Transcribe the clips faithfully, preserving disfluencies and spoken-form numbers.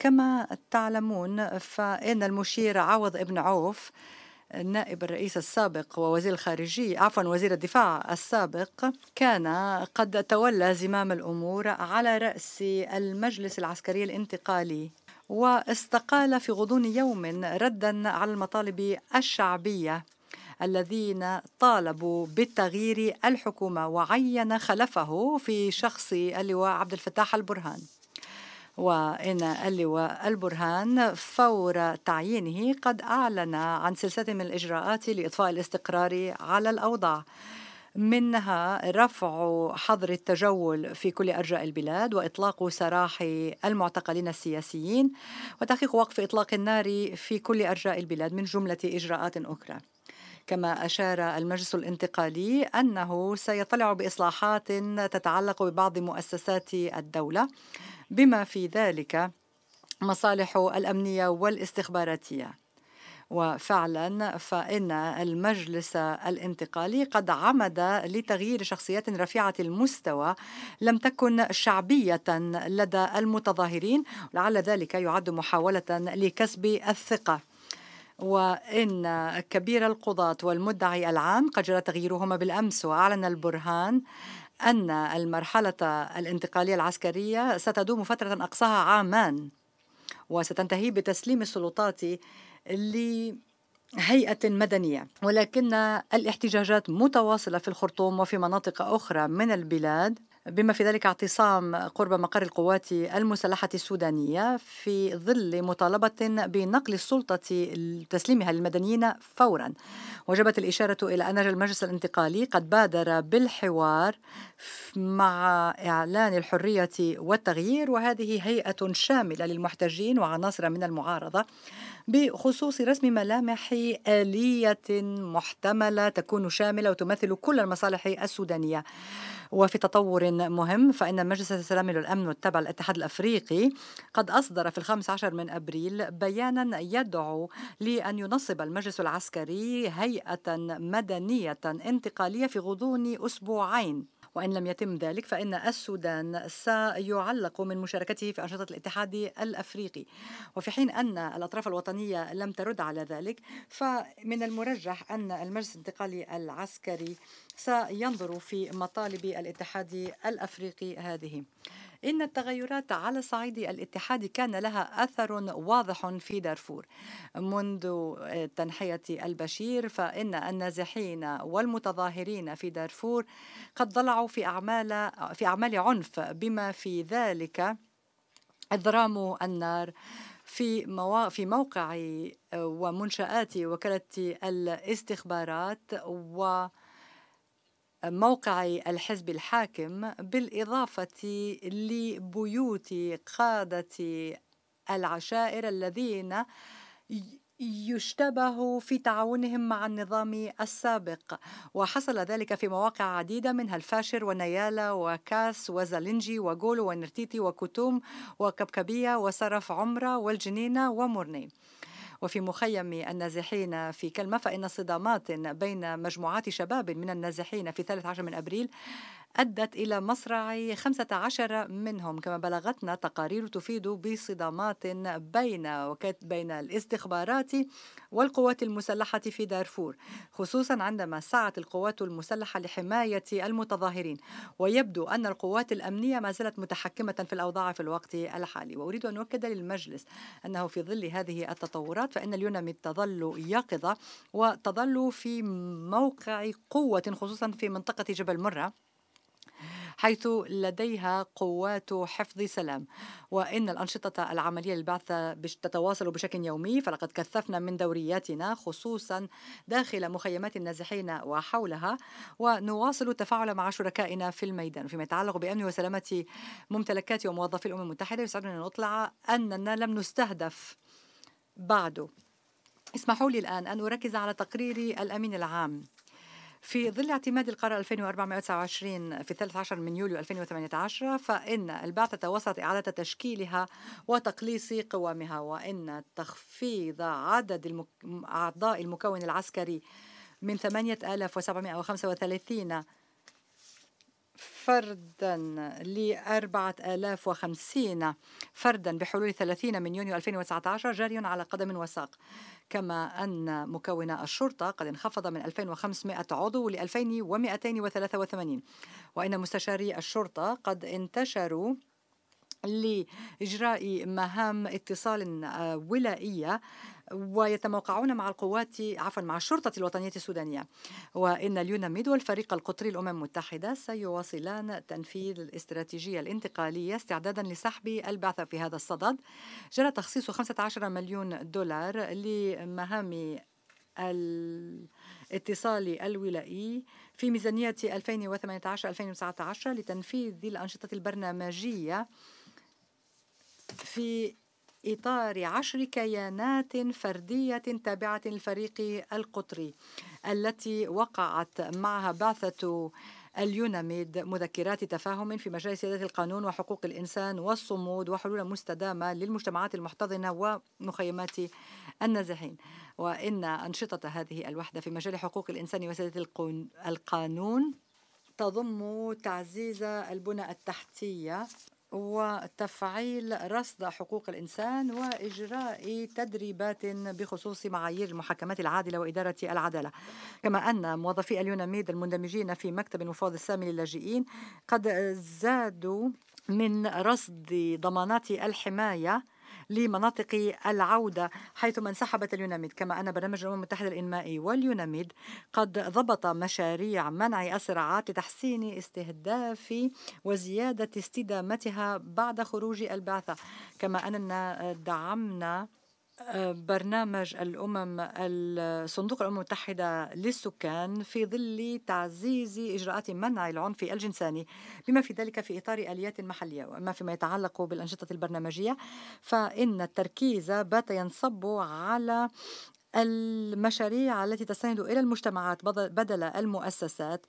كما تعلمون فإن المشير عوض ابن عوف نائب الرئيس السابق ووزير الخارجية عفوا وزير الدفاع السابق كان قد تولى زمام الأمور على رأس المجلس العسكري الانتقالي، واستقال في غضون يوم ردا على المطالب الشعبية الذين طالبوا بالتغيير الحكومة، وعين خلفه في شخص اللواء عبد الفتاح البرهان. وإن اللواء البرهان فور تعيينه قد أعلن عن سلسلة من الإجراءات لإطفاء الاستقرار على الأوضاع، منها رفع حظر التجول في كل أرجاء البلاد وإطلاق سراح المعتقلين السياسيين وتحقيق وقف إطلاق النار في كل أرجاء البلاد، من جملة إجراءات أخرى. كما أشار المجلس الانتقالي أنه سيطلع بإصلاحات تتعلق ببعض مؤسسات الدولة، بما في ذلك مصالح الأمنية والاستخباراتية. وفعلا فإن المجلس الانتقالي قد عمد لتغيير شخصيات رفيعة المستوى لم تكن شعبية لدى المتظاهرين، لعل ذلك يعد محاولة لكسب الثقة. وإن كبير القضاة والمدعي العام قد جرى تغييرهما بالأمس، وأعلن البرهان أن المرحلة الانتقالية العسكرية ستدوم فترة أقصاها عامان، وستنتهي بتسليم السلطات لهيئة مدنية. ولكن الاحتجاجات متواصلة في الخرطوم وفي مناطق أخرى من البلاد، بما في ذلك اعتصام قرب مقر القوات المسلحة السودانية في ظل مطالبة بنقل السلطة تسليمها للمدنيين فورا. وجبت الإشارة إلى أن المجلس الانتقالي قد بادر بالحوار مع إعلان الحرية والتغيير، وهذه هيئة شاملة للمحتجين وعناصر من المعارضة، بخصوص رسم ملامح آلية محتملة تكون شاملة وتمثل كل المصالح السودانية. وفي تطور مهم، فإن مجلس السلم والأمن والتابع الاتحاد الأفريقي قد أصدر في الخامس عشر من أبريل بيانا يدعو لأن ينصب المجلس العسكري هيئة مدنية انتقالية في غضون أسبوعين، وإن لم يتم ذلك فإن السودان سيعلق من مشاركته في أنشطة الاتحاد الأفريقي. وفي حين أن الأطراف الوطنية لم ترد على ذلك، فمن المرجح أن المجلس الانتقالي العسكري سينظر في مطالب الاتحاد الأفريقي هذه. إن التغيرات على صعيد الاتحاد كان لها أثر واضح في دارفور منذ تنحية البشير، فإن النازحين والمتظاهرين في دارفور قد ضلعوا في أعمال في أعمال عنف، بما في ذلك إضرام النار في في موقع ومنشآت وكالة الاستخبارات و موقع الحزب الحاكم، بالإضافة لبيوت قادة العشائر الذين يشتبه في تعاونهم مع النظام السابق. وحصل ذلك في مواقع عديدة، منها الفاشر ونيالا وكاس وزالنجي وغولو ونرتيتي وكتوم وكبكبية وصرف عمرة والجنينة ومرني. وفي مخيم النازحين في كلمة، فإن صدامات بين مجموعات شباب من النازحين في الثالث عشر من أبريل أدت إلى مصرع خمسة عشر منهم، كما بلغتنا تقارير تفيد بصدامات بين بين الاستخبارات والقوات المسلحة في دارفور، خصوصا عندما سعت القوات المسلحة لحماية المتظاهرين. ويبدو أن القوات الأمنية ما زالت متحكمة في الأوضاع في الوقت الحالي. وأريد أن أؤكد للمجلس أنه في ظل هذه التطورات فإن اليوناميد تظل يقظة وتظل في موقع قوة، خصوصا في منطقة جبل مرة حيث لديها قوات حفظ سلام. وإن الأنشطة العملية للبعثة تتواصل بشكل يومي، فلقد كثفنا من دورياتنا خصوصا داخل مخيمات النازحين وحولها، ونواصل التفاعل مع شركائنا في الميدان. فيما يتعلق بأمن وسلامة ممتلكات وموظفي الأمم المتحدة، يسعدنا أن نطلع أننا لم نستهدف بعد. اسمحوا لي الآن أن أركز على تقرير الأمين العام. في ظل اعتماد القرار ألفين وأربعمائة وتسعة وعشرين في الثالث عشر من يوليو ألفين وثمانية عشر، فإن البعثة وصلت إعادة تشكيلها وتقليص قوامها، وإن تخفيض عدد المك... أعضاء المكون العسكري من ثمانية آلاف وسبعمائة وخمسة وثلاثين فردا ل أربعة آلاف وخمسين فردا بحلول ثلاثين من يونيو ألفين وتسعة عشر جاري على قدم وساق، كما أن مكون الشرطة قد انخفض من ألفين وخمسمائة عضو ل ألفين ومئتين وثلاثة وثمانين، وإن مستشاري الشرطة قد انتشروا لإجراء مهام اتصال ولائية ويتموقعون مع القوات عفوا مع الشرطة الوطنية السودانية. وإن اليوناميد والفريق القطري الأمم المتحدة سيواصلان تنفيذ الاستراتيجية الانتقالية استعدادا لسحب البعثة. في هذا الصدد جرى تخصيص خمسة عشر مليون دولار لمهام الاتصال الولائي في ميزانية ألفين وثمانية عشر ألفين وتسعة عشر لتنفيذ الأنشطة البرنامجية في إطار عشر كيانات فردية تابعة للفريق القطري التي وقعت معها بعثة اليوناميد مذكرات تفاهم في مجال سيادة القانون وحقوق الإنسان والصمود وحلول مستدامة للمجتمعات المحتضنة ومخيمات النازحين. وإن أنشطة هذه الوحدة في مجال حقوق الإنسان وسيادة القانون تضم تعزيز البنى التحتية وتفعيل رصد حقوق الإنسان وإجراء تدريبات بخصوص معايير المحاكمات العادلة وإدارة العدالة. كما أن موظفي اليوناميد المندمجين في مكتب المفوض السامي للاجئين قد زادوا من رصد ضمانات الحماية لمناطق العودة حيثما انسحبت اليوناميد. كما أن برنامج الأمم المتحدة الإنمائي واليوناميد قد ضبط مشاريع منع الصراعات لتحسين استهداف وزيادة استدامتها بعد خروج البعثة. كما أننا دعمنا برنامج الأمم الصندوق الأمم المتحدة للسكان في ظل تعزيز إجراءات منع العنف الجنساني بما في ذلك في إطار آليات محلية. وما فيما يتعلق بالأنشطة البرنامجية فإن التركيز بات ينصب على المشاريع التي تستند إلى المجتمعات بدل المؤسسات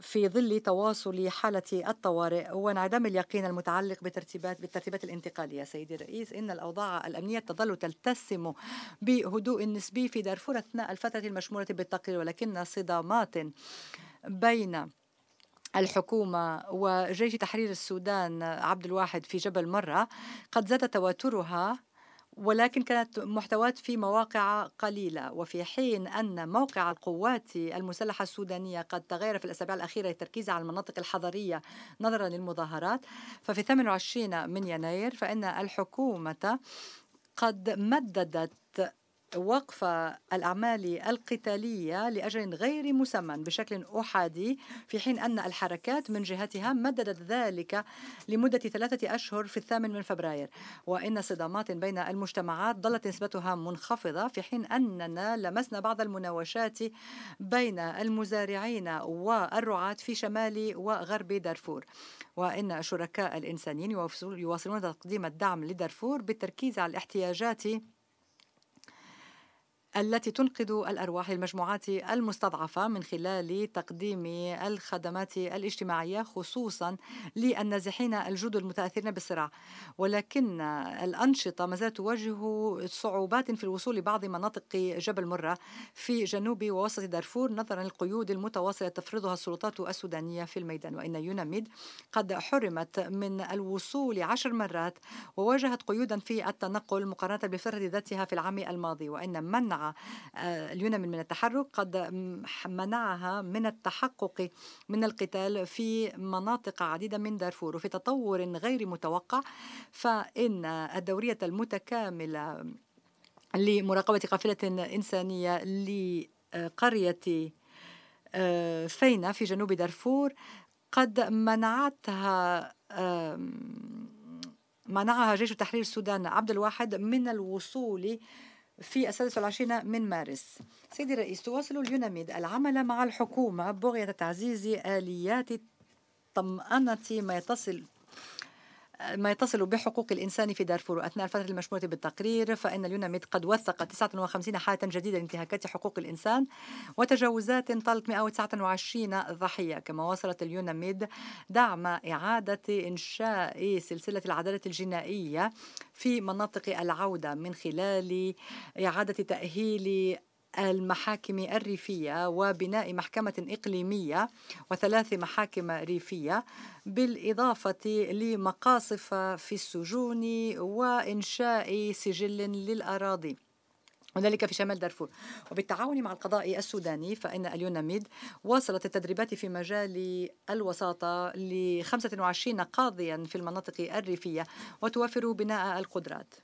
في ظل تواصل حالة الطوارئ وانعدام اليقين المتعلق بترتيبات بالترتيبات الانتقالية. سيدي الرئيس، إن الأوضاع الأمنية تظل تلتسم بهدوء نسبي في دارفور أثناء الفترة المشمولة بالتقرير، ولكن صدامات بين الحكومة وجيش تحرير السودان عبد الواحد في جبل مرة قد زاد توترها، ولكن كانت محتوات في مواقع قليلة. وفي حين أن موقع القوات المسلحة السودانية قد تغير في الأسابيع الأخيرة للتركيز على المناطق الحضرية نظرا للمظاهرات، ففي ثمانية وعشرين من يناير فإن الحكومة قد مددت وقف الأعمال القتالية لأجل غير مسمى بشكل أحادي، في حين أن الحركات من جهتها مددت ذلك لمدة ثلاثة أشهر في الثامن من فبراير. وإن صدامات بين المجتمعات ظلت نسبتها منخفضة، في حين أننا لمسنا بعض المناوشات بين المزارعين والرعاة في شمال وغرب دارفور. وإن الشركاء الإنسانيين يواصلون تقديم الدعم لدارفور بالتركيز على الاحتياجات التي تنقذ الأرواح للمجموعات المستضعفة من خلال تقديم الخدمات الاجتماعية خصوصا للنازحين الجدد المتأثرين بالصراع. ولكن الأنشطة ما زالت تواجه صعوبات في الوصول لبعض مناطق جبل مرة في جنوب ووسط دارفور نظرا للقيود المتواصلة تفرضها السلطات السودانية في الميدان. وإن يوناميد قد حرمت من الوصول عشر مرات وواجهت قيودا في التنقل مقارنة بالفترة ذاتها في العام الماضي. وإن منع اليوناميد من التحرك قد منعها من التحقق من القتال في مناطق عديدة من دارفور. وفي تطور غير متوقع فإن الدورية المتكاملة لمراقبة قافلة إنسانية لقرية فينا في جنوب دارفور قد منعتها منعها جيش تحرير السودان عبد الواحد من الوصول في السادس والعشرين من مارس. سيدي الرئيس، تواصل اليوناميد العمل مع الحكومة بغية تعزيز آليات طمأنة ما يتصل ما يتصل بحقوق الإنسان في دارفور. أثناء الفترة المشمولة بالتقرير فإن اليوناميد قد وثق تسعة وخمسين حالة جديدة لانتهاكات حقوق الإنسان وتجاوزات طالت مئة وتسعة وعشرين ضحية. كما واصلت اليوناميد دعم إعادة إنشاء سلسلة العدالة الجنائية في مناطق العودة من خلال إعادة تأهيل المحاكم الريفية وبناء محكمة إقليمية وثلاث محاكم ريفية، بالإضافة لمقاصف في السجون وإنشاء سجل للأراضي وذلك في شمال دارفور. وبالتعاون مع القضاء السوداني فإن اليوناميد واصلت التدريبات في مجال الوساطة ل خمسة وعشرين قاضيا في المناطق الريفية وتوفر بناء القدرات.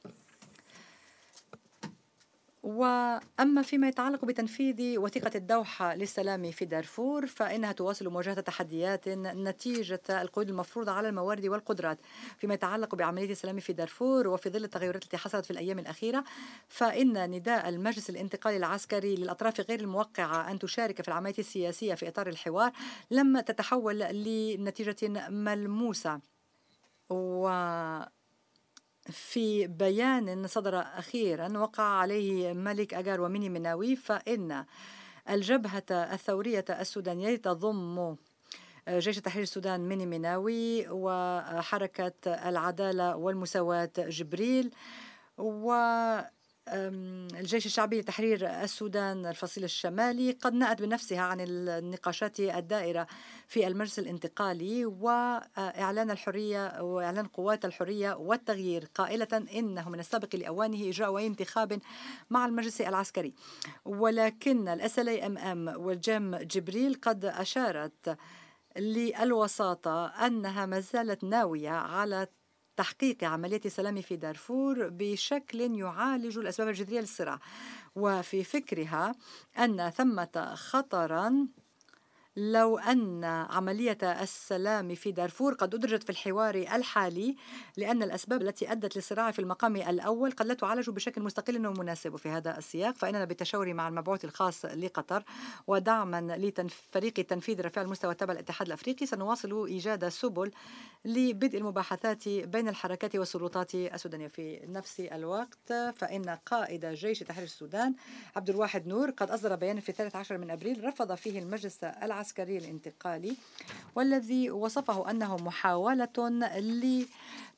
وأما فيما يتعلق بتنفيذ وثيقة الدوحة للسلام في دارفور فإنها تواصل مواجهة تحديات نتيجة القيود المفروضة على الموارد والقدرات. فيما يتعلق بعملية السلام في دارفور وفي ظل التغيرات التي حصلت في الأيام الأخيرة، فإن نداء المجلس الانتقالي العسكري للأطراف غير الموقعة أن تشارك في العملية السياسية في إطار الحوار لم تتحول لنتيجة ملموسة. و في بيان صدر أخيرا وقع عليه ملك أجار وميني مناوي فإن الجبهة الثورية السودانية تضم جيش تحرير السودان ميني مناوي وحركة العدالة والمساواة جبريل والجيش الشعبي لتحرير السودان الفصيل الشمالي قد نأت بنفسها عن النقاشات الدائرة في المجلس الانتقالي وإعلان الحرية وإعلان قوات الحرية والتغيير، قائلة إنه من السابق لأوانه إجراء انتخاب مع المجلس العسكري. ولكن الأس ال أم أم والجم جبريل قد أشارت للوساطة أنها ما زالت ناوية على تحقيق عملية السلام في دارفور بشكل يعالج الأسباب الجذرية للصراع، وفي فكرها أن ثمة خطراً لو أن عملية السلام في دارفور قد أدرجت في الحوار الحالي، لأن الأسباب التي أدت للصراع في المقام الأول قد لا تعالج بشكل مستقل ومناسب. وفي هذا السياق فإننا بالتشاور مع المبعوث الخاص لقطر ودعما لفريق تنفيذ رفيع المستوى تبع الاتحاد الأفريقي سنواصل إيجاد سبل لبدء المباحثات بين الحركات والسلطات السودانية. في نفس الوقت فإن قائد جيش تحرير السودان عبد الواحد نور قد أصدر بيانا في الثالث عشر من أبريل رفض فيه المجلس العسكري العسكري الانتقالي، والذي وصفه أنه محاولة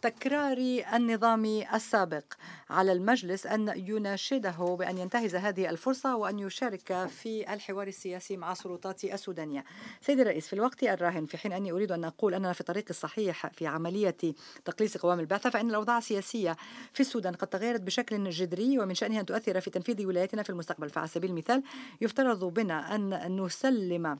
لتكرار النظام السابق. على المجلس أن يناشده بأن ينتهز هذه الفرصة وأن يشارك في الحوار السياسي مع السلطات السودانية. سيد الرئيس، في الوقت الراهن، في حين أني أريد أن أقول أننا في الطريق الصحيح في عملية تقليص قوام البعثة، فإن الأوضاع السياسية في السودان قد تغيرت بشكل جذري ومن شأنها أن تؤثر في تنفيذ ولايتنا في المستقبل. فعلى سبيل المثال يفترض بنا أن نسلم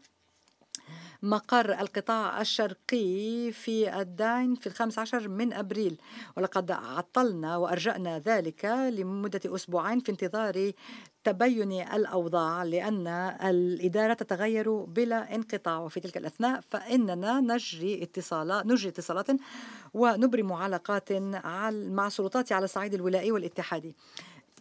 مقر القطاع الشرقي في الداين في الخامس عشر من أبريل، ولقد عطلنا وأرجأنا ذلك لمدة أسبوعين في انتظار تبين الأوضاع، لأن الإدارة تتغير بلا انقطاع. وفي تلك الأثناء فإننا نجري اتصالات نجري اتصالات ونبرم علاقات مع السلطات على الصعيد الولائي والاتحادي.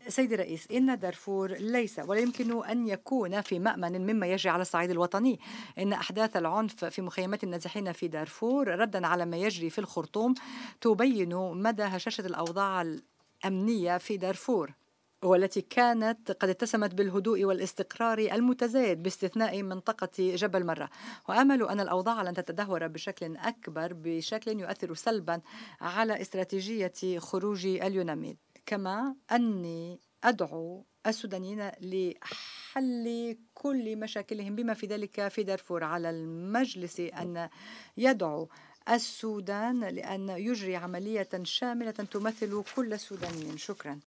سيدي الرئيس، إن دارفور ليس ولا يمكن أن يكون في مأمن مما يجري على الصعيد الوطني. إن أحداث العنف في مخيمات النازحين في دارفور ردا على ما يجري في الخرطوم تبين مدى هشاشة الأوضاع الأمنية في دارفور، والتي كانت قد اتسمت بالهدوء والاستقرار المتزايد باستثناء منطقة جبل مرة. وأمل أن الأوضاع لن تتدهور بشكل أكبر بشكل يؤثر سلبا على استراتيجية خروج اليوناميد. كما أني أدعو السودانيين لحل كل مشاكلهم بما في ذلك في دارفور. على المجلس أن يدعو السودان لأن يجري عملية شاملة تمثل كل السودانيين. شكرا.